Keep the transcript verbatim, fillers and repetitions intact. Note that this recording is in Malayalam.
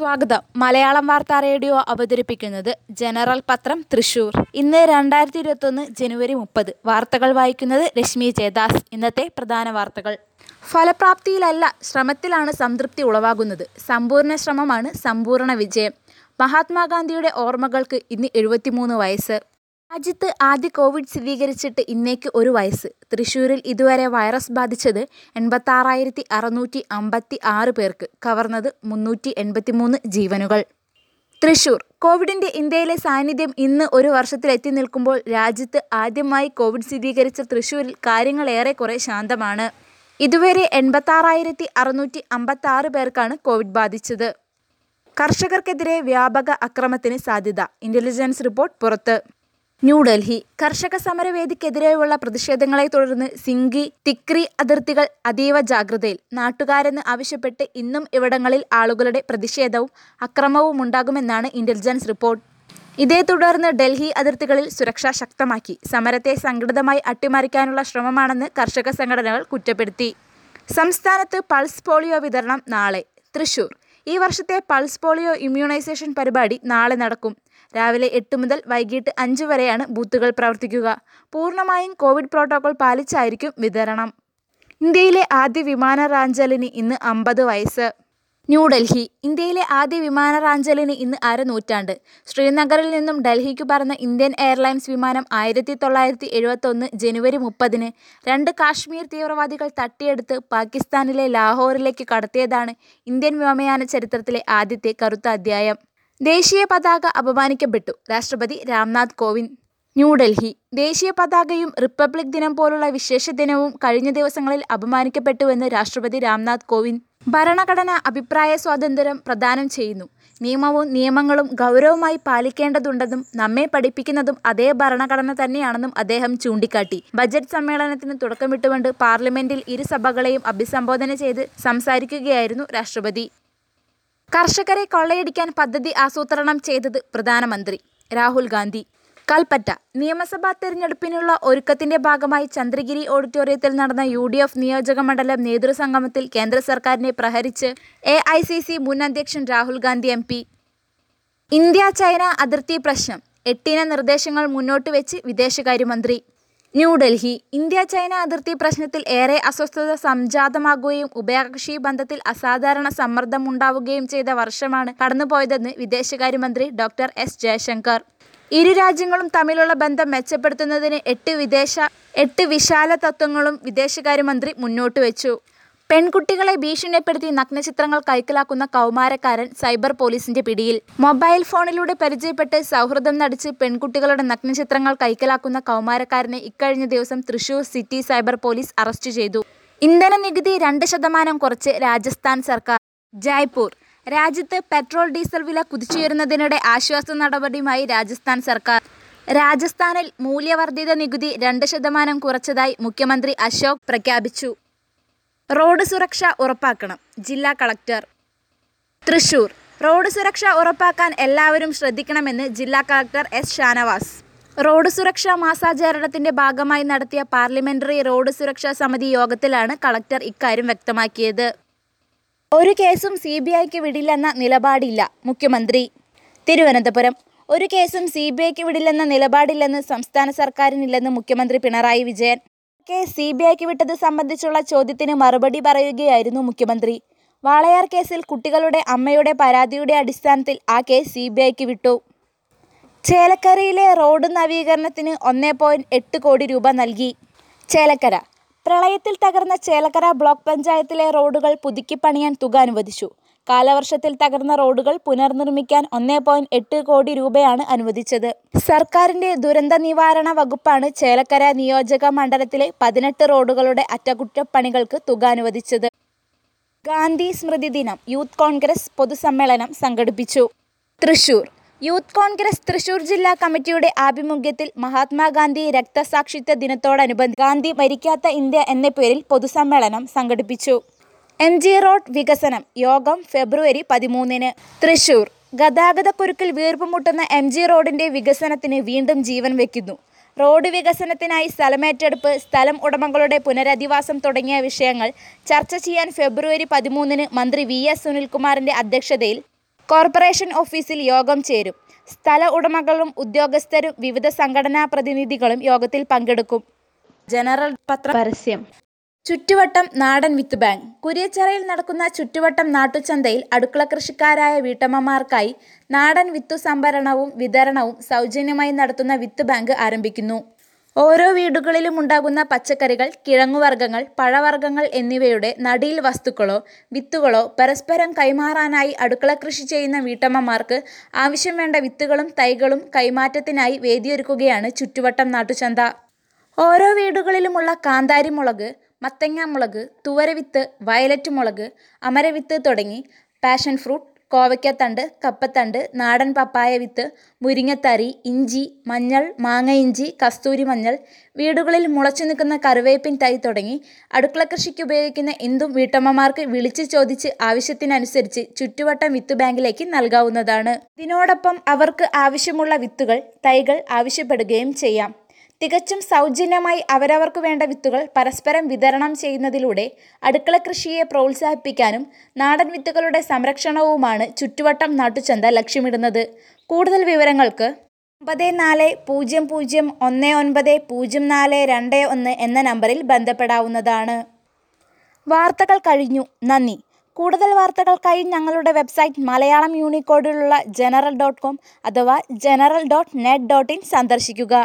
സ്വാഗതം. മലയാളം വാർത്താ റേഡിയോ അവതരിപ്പിക്കുന്നത് ജനറൽ പത്രം തൃശ്ശൂർ. ഇന്ന് രണ്ടായിരത്തി ഇരുപത്തൊന്ന് ജനുവരി മുപ്പത്. വാർത്തകൾ വായിക്കുന്നത് രശ്മി ജയദാസ്. ഇന്നത്തെ പ്രധാന വാർത്തകൾ. ഫലപ്രാപ്തിയിലല്ല, ശ്രമത്തിലാണ് സംതൃപ്തി ഉളവാകുന്നത്. സമ്പൂർണ്ണ ശ്രമമാണ് സമ്പൂർണ്ണ വിജയം. മഹാത്മാഗാന്ധിയുടെ ഓർമ്മകൾക്ക് ഇന്ന് എഴുപത്തിമൂന്ന് വയസ്സ്. രാജ്യത്ത് ആദ്യ കോവിഡ് സ്ഥിരീകരിച്ചിട്ട് ഇന്നേക്ക് ഒരു വയസ്സ്. തൃശ്ശൂരിൽ ഇതുവരെ വൈറസ് ബാധിച്ചത് എൺപത്താറായിരത്തി അറുന്നൂറ്റി അമ്പത്തി ആറ് പേർക്ക്, കവർന്നത് മുന്നൂറ്റി എൺപത്തി മൂന്ന് ജീവനുകൾ. തൃശ്ശൂർ. കോവിഡിൻ്റെ ഇന്ത്യയിലെ സാന്നിധ്യം ഇന്ന് ഒരു വർഷത്തിലെത്തി നിൽക്കുമ്പോൾ രാജ്യത്ത് ആദ്യമായി കോവിഡ് സ്ഥിരീകരിച്ച തൃശ്ശൂരിൽ കാര്യങ്ങൾ ഏറെക്കുറെ ശാന്തമാണ്. ഇതുവരെ എൺപത്താറായിരത്തി അറുന്നൂറ്റി അമ്പത്തി ആറ് പേർക്കാണ് കോവിഡ് ബാധിച്ചത്. കർഷകർക്കെതിരെ വ്യാപക അക്രമത്തിന് സാധ്യത. ഇന്റലിജൻസ് റിപ്പോർട്ട് പുറത്ത്. ന്യൂഡൽഹി. കർഷക സമരവേദിക്കെതിരെയുള്ള പ്രതിഷേധങ്ങളെ തുടർന്ന് സിംഗി തിക്രി അതിർത്തികൾ അതീവ ജാഗ്രതയിൽ. നാട്ടുകാരെന്ന് ആവശ്യപ്പെട്ട് ഇന്നും ഇവിടങ്ങളിൽ ആളുകളുടെ പ്രതിഷേധവും അക്രമവും ഉണ്ടാകുമെന്നാണ് ഇന്റലിജൻസ് റിപ്പോർട്ട്. ഇതേ തുടർന്ന് ഡൽഹി അതിർത്തികളിൽ സുരക്ഷ ശക്തമാക്കി. സമരത്തെ സംഘടിതമായി അട്ടിമറിക്കാനുള്ള ശ്രമമാണെന്ന് കർഷക സംഘടനകൾ കുറ്റപ്പെടുത്തി. സംസ്ഥാനത്ത് പൾസ് പോളിയോ വിതരണം നാളെ. തൃശ്ശൂർ. ഈ വർഷത്തെ പൾസ് പോളിയോ ഇമ്മ്യൂണൈസേഷൻ പരിപാടി നാളെ നടക്കും. രാവിലെ എട്ട് മുതൽ വൈകിട്ട് അഞ്ച് വരെയാണ് ബൂത്തുകൾ പ്രവർത്തിക്കുക. പൂർണ്ണമായും കോവിഡ് പ്രോട്ടോകോൾ പാലിച്ചായിരിക്കും വിതരണം. ഇന്ത്യയിലെ ആദ്യ വിമാനറാഞ്ചലിന് ഇന്ന് അമ്പത് വയസ്സ്. ന്യൂഡൽഹി. ഇന്ത്യയിലെ ആദ്യ വിമാനറാഞ്ചലിന് ഇന്ന് അരനൂറ്റാണ്ട്. ശ്രീനഗറിൽ നിന്നും ഡൽഹിക്ക് പറന്ന ഇന്ത്യൻ എയർലൈൻസ് വിമാനം ആയിരത്തി തൊള്ളായിരത്തി എഴുപത്തൊന്ന് ജനുവരി മുപ്പതിന് രണ്ട് കാശ്മീർ തീവ്രവാദികൾ തട്ടിയെടുത്ത് പാകിസ്ഥാനിലെ ലാഹോറിലേക്ക് കടത്തിയതാണ് ഇന്ത്യൻ വ്യോമയാന ചരിത്രത്തിലെ ആദ്യത്തെ കറുത്ത അധ്യായം. ദേശീയ പതാക അപമാനിക്കപ്പെട്ടു. രാഷ്ട്രപതി രാംനാഥ് കോവിന്ദ്. ന്യൂഡൽഹി. ദേശീയ പതാകയും റിപ്പബ്ലിക് ദിനം പോലുള്ള വിശേഷ ദിനവും കഴിഞ്ഞ ദിവസങ്ങളിൽ അപമാനിക്കപ്പെട്ടുവെന്ന് രാഷ്ട്രപതി രാംനാഥ് കോവിന്ദ്. ഭരണഘടന അഭിപ്രായ സ്വാതന്ത്ര്യം പ്രദാനം ചെയ്യുന്നു. നിയമവും നിയമങ്ങളും ഗൗരവമായി പാലിക്കേണ്ടതുണ്ടെന്നും നമ്മെ പഠിപ്പിക്കുന്നതും അതേ ഭരണഘടന തന്നെയാണെന്നും അദ്ദേഹം ചൂണ്ടിക്കാട്ടി. ബജറ്റ് സമ്മേളനത്തിന് തുടക്കമിട്ടുകൊണ്ട് പാർലമെന്റിൽ ഇരു സഭകളെയും അഭിസംബോധന ചെയ്ത് സംസാരിക്കുകയായിരുന്നു രാഷ്ട്രപതി. കർഷകരെ കൊള്ളയടിക്കാൻ പദ്ധതി ആസൂത്രണം ചെയ്തത് പ്രധാനമന്ത്രി രാഹുൽ ഗാന്ധി. കൽപ്പറ്റ. നിയമസഭാ തെരഞ്ഞെടുപ്പിനുള്ള ഒരുക്കത്തിന്റെ ഭാഗമായി ചന്ദ്രഗിരി ഓഡിറ്റോറിയത്തിൽ നടന്ന യു ഡി എഫ് നിയോജക മണ്ഡലം നേതൃസംഗമത്തിൽ കേന്ദ്ര സർക്കാരിനെ പ്രഹരിച്ച് എ ഐ സി സി മുൻ അധ്യക്ഷൻ Rahul Gandhi M P. India China അതിർത്തി പ്രശ്നം. എട്ടിന നിർദ്ദേശങ്ങൾ മുന്നോട്ട് വെച്ച് വിദേശകാര്യമന്ത്രി. ന്യൂഡൽഹി. ഇന്ത്യ ചൈന അതിർത്തി പ്രശ്നത്തിൽ ഏറെ അസ്വസ്ഥത സംജാതമാകുകയും ഉഭയകക്ഷി ബന്ധത്തിൽ അസാധാരണ സമ്മർദ്ദമുണ്ടാവുകയും ചെയ്ത വർഷമാണ് കടന്നുപോയതെന്ന് വിദേശകാര്യമന്ത്രി ഡോക്ടർ എസ് ജയശങ്കർ. ഇരു രാജ്യങ്ങളും തമ്മിലുള്ള ബന്ധം മെച്ചപ്പെടുത്തുന്നതിന് എട്ട് വിദേശ എട്ട് വിശാല തത്വങ്ങളും വിദേശകാര്യമന്ത്രി മുന്നോട്ട് വെച്ചു. പെൺകുട്ടികളെ ഭീഷണിപ്പെടുത്തി നഗ്നചിത്രങ്ങൾ കൈക്കലാക്കുന്ന കൗമാരക്കാരൻ സൈബർ പോലീസിന്റെ പിടിയിൽ. മൊബൈൽ ഫോണിലൂടെ പരിചയപ്പെട്ട് സൗഹൃദം നടിച്ച് പെൺകുട്ടികളുടെ നഗ്നചിത്രങ്ങൾ കൈക്കലാക്കുന്ന കൗമാരക്കാരനെ ഇക്കഴിഞ്ഞ ദിവസം Thrissur city cyber police arrest ചെയ്തു. ഇന്ധന നികുതി രണ്ട് ശതമാനം കുറച്ച് രാജസ്ഥാൻ സർക്കാർ. ജയ്പൂർ. രാജ്യത്ത് പെട്രോൾ ഡീസൽ വില കുതിച്ചുയരുന്നതിനിടെ ആശ്വാസ നടപടിയുമായി രാജസ്ഥാൻ സർക്കാർ. രാജസ്ഥാനിൽ മൂല്യവർദ്ധിത നികുതി രണ്ട് ശതമാനം കുറച്ചതായി മുഖ്യമന്ത്രി അശോക് പ്രഖ്യാപിച്ചു. റോഡ് സുരക്ഷ ഉറപ്പാക്കണം ജില്ലാ കളക്ടർ. തൃശൂർ. റോഡ് സുരക്ഷ ഉറപ്പാക്കാൻ എല്ലാവരും ശ്രദ്ധിക്കണമെന്ന് ജില്ലാ കളക്ടർ എസ് ഷാനവാസ്. റോഡ് സുരക്ഷാ മാസാചരണത്തിന്റെ ഭാഗമായി നടത്തിയ പാർലമെന്ററി റോഡ് സുരക്ഷാ സമിതി യോഗത്തിലാണ് കളക്ടർ ഇക്കാര്യം വ്യക്തമാക്കിയത്. ഒരു കേസും സി ബി ഐക്ക് വിടില്ലെന്ന നിലപാടില്ല മുഖ്യമന്ത്രി. തിരുവനന്തപുരം. ഒരു കേസും സി ബി ഐക്ക് വിടില്ലെന്ന നിലപാടില്ലെന്ന് സംസ്ഥാന സർക്കാരിനില്ലെന്ന് മുഖ്യമന്ത്രി Pinarayi Vijayan. Case C B ഐക്ക് വിട്ടത് സംബന്ധിച്ചുള്ള ചോദ്യത്തിന് മറുപടി പറയുകയായിരുന്നു മുഖ്യമന്ത്രി. വാളയാർ കേസിൽ കുട്ടികളുടെ അമ്മയുടെ പരാതിയുടെ അടിസ്ഥാനത്തിൽ ആ കേസ് സി ബി ഐക്ക് വിട്ടു. ചേലക്കരയിലെ റോഡ് നവീകരണത്തിന് ഒന്നേ പോയിന്റ് എട്ട് കോടി രൂപ നൽകി. ചേലക്കര. പ്രളയത്തിൽ തകർന്ന ചേലക്കര ബ്ലോക്ക് പഞ്ചായത്തിലെ റോഡുകൾ പുതുക്കി പണിയാൻ തുക അനുവദിച്ചു. കാലവർഷത്തിൽ തകർന്ന റോഡുകൾ പുനർനിർമ്മിക്കാൻ ഒന്നേ പോയിന്റ് എട്ട് കോടി രൂപയാണ് അനുവദിച്ചത്. സർക്കാരിന്റെ ദുരന്ത നിവാരണ വകുപ്പാണ് ചേലക്കര നിയോജക മണ്ഡലത്തിലെ പതിനെട്ട് റോഡുകളുടെ അറ്റകുറ്റപ്പണികൾക്ക് തുക അനുവദിച്ചത്. ഗാന്ധി സ്മൃതി ദിനം യൂത്ത് കോൺഗ്രസ് പൊതുസമ്മേളനം സംഘടിപ്പിച്ചു. തൃശൂർ. യൂത്ത് കോൺഗ്രസ് തൃശൂർ ജില്ലാ കമ്മിറ്റിയുടെ ആഭിമുഖ്യത്തിൽ മഹാത്മാഗാന്ധി രക്തസാക്ഷിത്വ ദിനത്തോടനുബന്ധിച്ച് ഗാന്ധി മരിക്കാത്ത ഇന്ത്യ എന്ന പേരിൽ പൊതുസമ്മേളനം സംഘടിപ്പിച്ചു. എം ജി റോഡ് വികസനം യോഗം ഫെബ്രുവരി പതിമൂന്നിന്. തൃശൂർ. ഗതാഗതക്കുരുക്കിൽ വീർപ്പുമുട്ടുന്ന എം ജി റോഡിന്റെ വികസനത്തിന് വീണ്ടും ജീവൻ വയ്ക്കുന്നു. റോഡ് വികസനത്തിനായി സ്ഥലമേറ്റെടുപ്പ്, സ്ഥലം ഉടമകളുടെ പുനരധിവാസം തുടങ്ങിയ വിഷയങ്ങൾ ചർച്ച ചെയ്യാൻ ഫെബ്രുവരി പതിമൂന്നിന് മന്ത്രി വി എസ് സുനിൽകുമാറിന്റെ അധ്യക്ഷതയിൽ കോർപ്പറേഷൻ ഓഫീസിൽ യോഗം ചേരും. സ്ഥല ഉടമകളും ഉദ്യോഗസ്ഥരും വിവിധ സംഘടനാ പ്രതിനിധികളും യോഗത്തിൽ പങ്കെടുക്കും. ജനറൽ പത്രം പരസ്യം. ചുറ്റുവട്ടം നാടൻ വിത്ത് ബാങ്ക്. കുരിയച്ചിറയിൽ നടക്കുന്ന ചുറ്റുവട്ടം നാട്ടുചന്തയിൽ അടുക്കള കൃഷിക്കാരായ വീട്ടമ്മമാർക്കായി നാടൻ വിത്തു സംഭരണവും വിതരണവും സൗജന്യമായി നടത്തുന്ന വിത്ത് ബാങ്ക് ആരംഭിക്കുന്നു. ഓരോ വീടുകളിലും ഉണ്ടാകുന്ന പച്ചക്കറികൾ, കിഴങ്ങുവർഗ്ഗങ്ങൾ, പഴവർഗ്ഗങ്ങൾ എന്നിവയുടെ നടീൽ വസ്തുക്കളോ വിത്തുകളോ പരസ്പരം കൈമാറാനായി അടുക്കള കൃഷി ചെയ്യുന്ന വീട്ടമ്മമാർക്ക് ആവശ്യം വേണ്ട വിത്തുകളും തൈകളും കൈമാറ്റത്തിനായി വേദിയൊരുക്കുകയാണ് ചുറ്റുവട്ടം നാട്ടുചന്ത. ഓരോ വീടുകളിലുമുള്ള കാന്താരി മുളക്, മത്തങ്ങാമുളക്, തുവരവിത്ത്, വയലറ്റ് മുളക്, അമരവിത്ത് തുടങ്ങി പാഷൻ ഫ്രൂട്ട്, കോവയ്ക്കത്തണ്ട്, കപ്പത്തണ്ട്, നാടൻ പപ്പായ വിത്ത്, മുരിങ്ങത്തരി, ഇഞ്ചി, മഞ്ഞൾ, മാങ്ങ ഇഞ്ചി, കസ്തൂരി മഞ്ഞൾ, വീടുകളിൽ മുളച്ചു നിൽക്കുന്ന കറിവേപ്പിൻ തൈ തുടങ്ങി അടുക്കള കൃഷിക്ക് ഉപയോഗിക്കുന്ന എന്തും വീട്ടമ്മമാർക്ക് വിളിച്ച് ചോദിച്ച് ആവശ്യത്തിനനുസരിച്ച് ചുറ്റുവട്ടം വിത്ത് ബാങ്കിലേക്ക് നൽകാവുന്നതാണ്. ഇതിനോടൊപ്പം അവർക്ക് ആവശ്യമുള്ള വിത്തുകൾ, തൈകൾ ആവശ്യപ്പെടുകയും ചെയ്യാം. തികച്ചും സൗജന്യമായി അവരവർക്ക് വേണ്ട വിത്തുകൾ പരസ്പരം വിതരണം ചെയ്യുന്നതിലൂടെ അടുക്കള കൃഷിയെ പ്രോത്സാഹിപ്പിക്കാനും നാടൻ വിത്തുകളുടെ സംരക്ഷണവുമാണ് ചുറ്റുവട്ടം നാട്ടുചന്ത ലക്ഷ്യമിടുന്നത്. കൂടുതൽ വിവരങ്ങൾക്ക് ഒമ്പത് നാല് പൂജ്യം പൂജ്യം ഒന്ന് ഒൻപത് പൂജ്യം നാല് രണ്ട് ഒന്ന് എന്ന നമ്പറിൽ ബന്ധപ്പെടാവുന്നതാണ്. വാർത്തകൾ കഴിഞ്ഞു. നന്ദി. കൂടുതൽ വാർത്തകൾക്കായി ഞങ്ങളുടെ വെബ്സൈറ്റ് മലയാളം യൂണിക്കോഡിലുള്ള ജനറൽ ഡോട്ട് കോം അഥവാ general dot net dot in സന്ദർശിക്കുക.